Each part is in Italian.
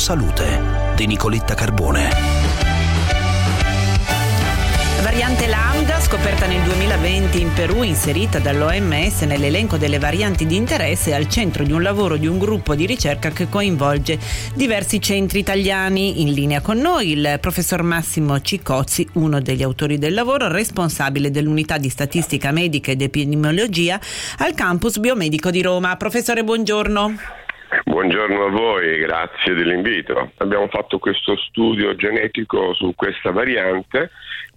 salute di Nicoletta Carbone. Variante Lambda, scoperta nel 2020 in Perù, inserita dall'OMS nell'elenco delle varianti di interesse, al centro di un lavoro di un gruppo di ricerca che coinvolge diversi centri italiani. In linea con noi il professor Massimo Ciccozzi, uno degli autori del lavoro, responsabile dell'unità di statistica medica ed epidemiologia al campus biomedico di Roma. Professore, buongiorno. Buongiorno a voi, grazie dell'invito. Abbiamo fatto questo studio genetico su questa variante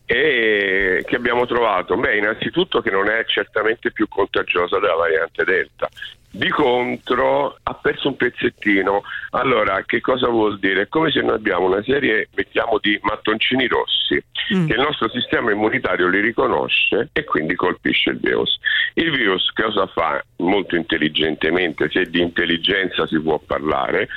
e che abbiamo trovato, innanzitutto che non è certamente più contagiosa della variante Delta. Di contro ha perso un pezzettino. Allora, che cosa vuol dire? È come se noi abbiamo una serie, mettiamo, di mattoncini rossi che il nostro sistema immunitario li riconosce e quindi colpisce il virus. Il virus cosa fa? Molto intelligentemente, se di intelligenza si può parlare,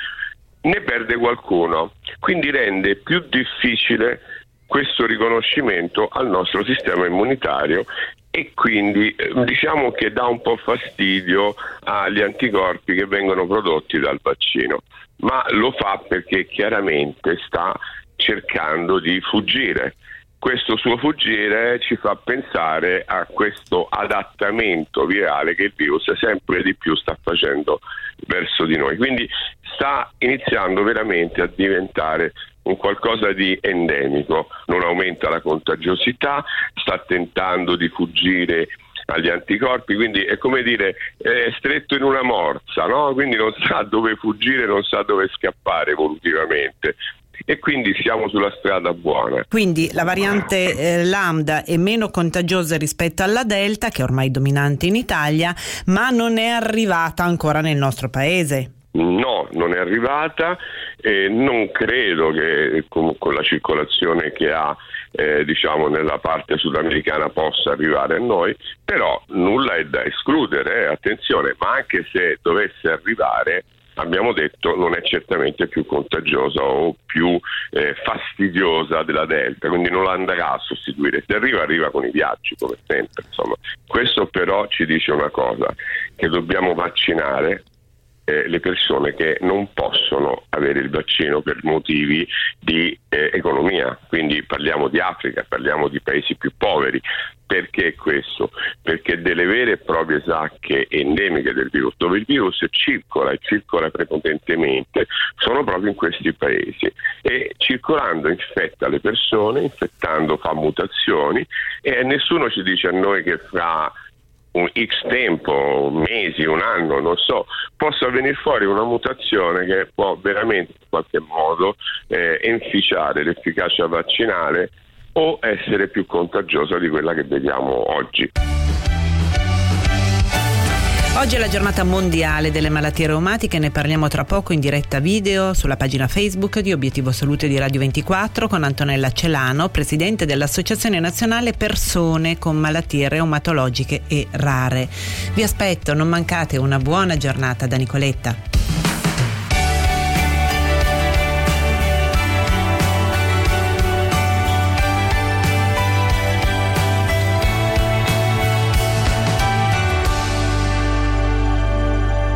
ne perde qualcuno, quindi rende più difficile questo riconoscimento al nostro sistema immunitario e quindi diciamo che dà un po' fastidio agli anticorpi che vengono prodotti dal vaccino, ma lo fa perché chiaramente sta cercando di fuggire. Questo suo fuggire ci fa pensare a questo adattamento virale che il virus sempre di più sta facendo verso di noi, quindi sta iniziando veramente a diventare un qualcosa di endemico, non aumenta la contagiosità, sta tentando di fuggire agli anticorpi, quindi è come dire è stretto in una morsa, no? Quindi non sa dove fuggire, non sa dove scappare evolutivamente. E quindi siamo sulla strada buona. Quindi la variante Lambda è meno contagiosa rispetto alla Delta, che è ormai dominante in Italia, ma non è arrivata ancora nel nostro paese. No, non è arrivata e non credo che comunque la circolazione che ha nella parte sudamericana possa arrivare a noi, però nulla è da escludere, attenzione, ma anche se dovesse arrivare, abbiamo detto, non è certamente più contagiosa o più fastidiosa della Delta, quindi non la andrà a sostituire. Se arriva con i viaggi, come sempre, insomma. Questo però ci dice una cosa, che dobbiamo vaccinare le persone che non possono avere il vaccino per motivi di economia, quindi parliamo di Africa, parliamo di paesi più poveri. Perché questo? Perché delle vere e proprie sacche endemiche del virus, dove il virus circola e circola prepotentemente, sono proprio in questi paesi e circolando infetta le persone, infettando fa mutazioni e nessuno ci dice a noi che fra un X tempo, mesi, un anno, non so, possa venire fuori una mutazione che può veramente in qualche modo inficiare l'efficacia vaccinale o essere più contagiosa di quella che vediamo oggi. Oggi è la giornata mondiale delle malattie reumatiche, ne parliamo tra poco in diretta video sulla pagina Facebook di Obiettivo Salute di Radio24 con Antonella Celano, presidente dell'Associazione Nazionale Persone con Malattie Reumatologiche e Rare. Vi aspetto, non mancate, una buona giornata da Nicoletta.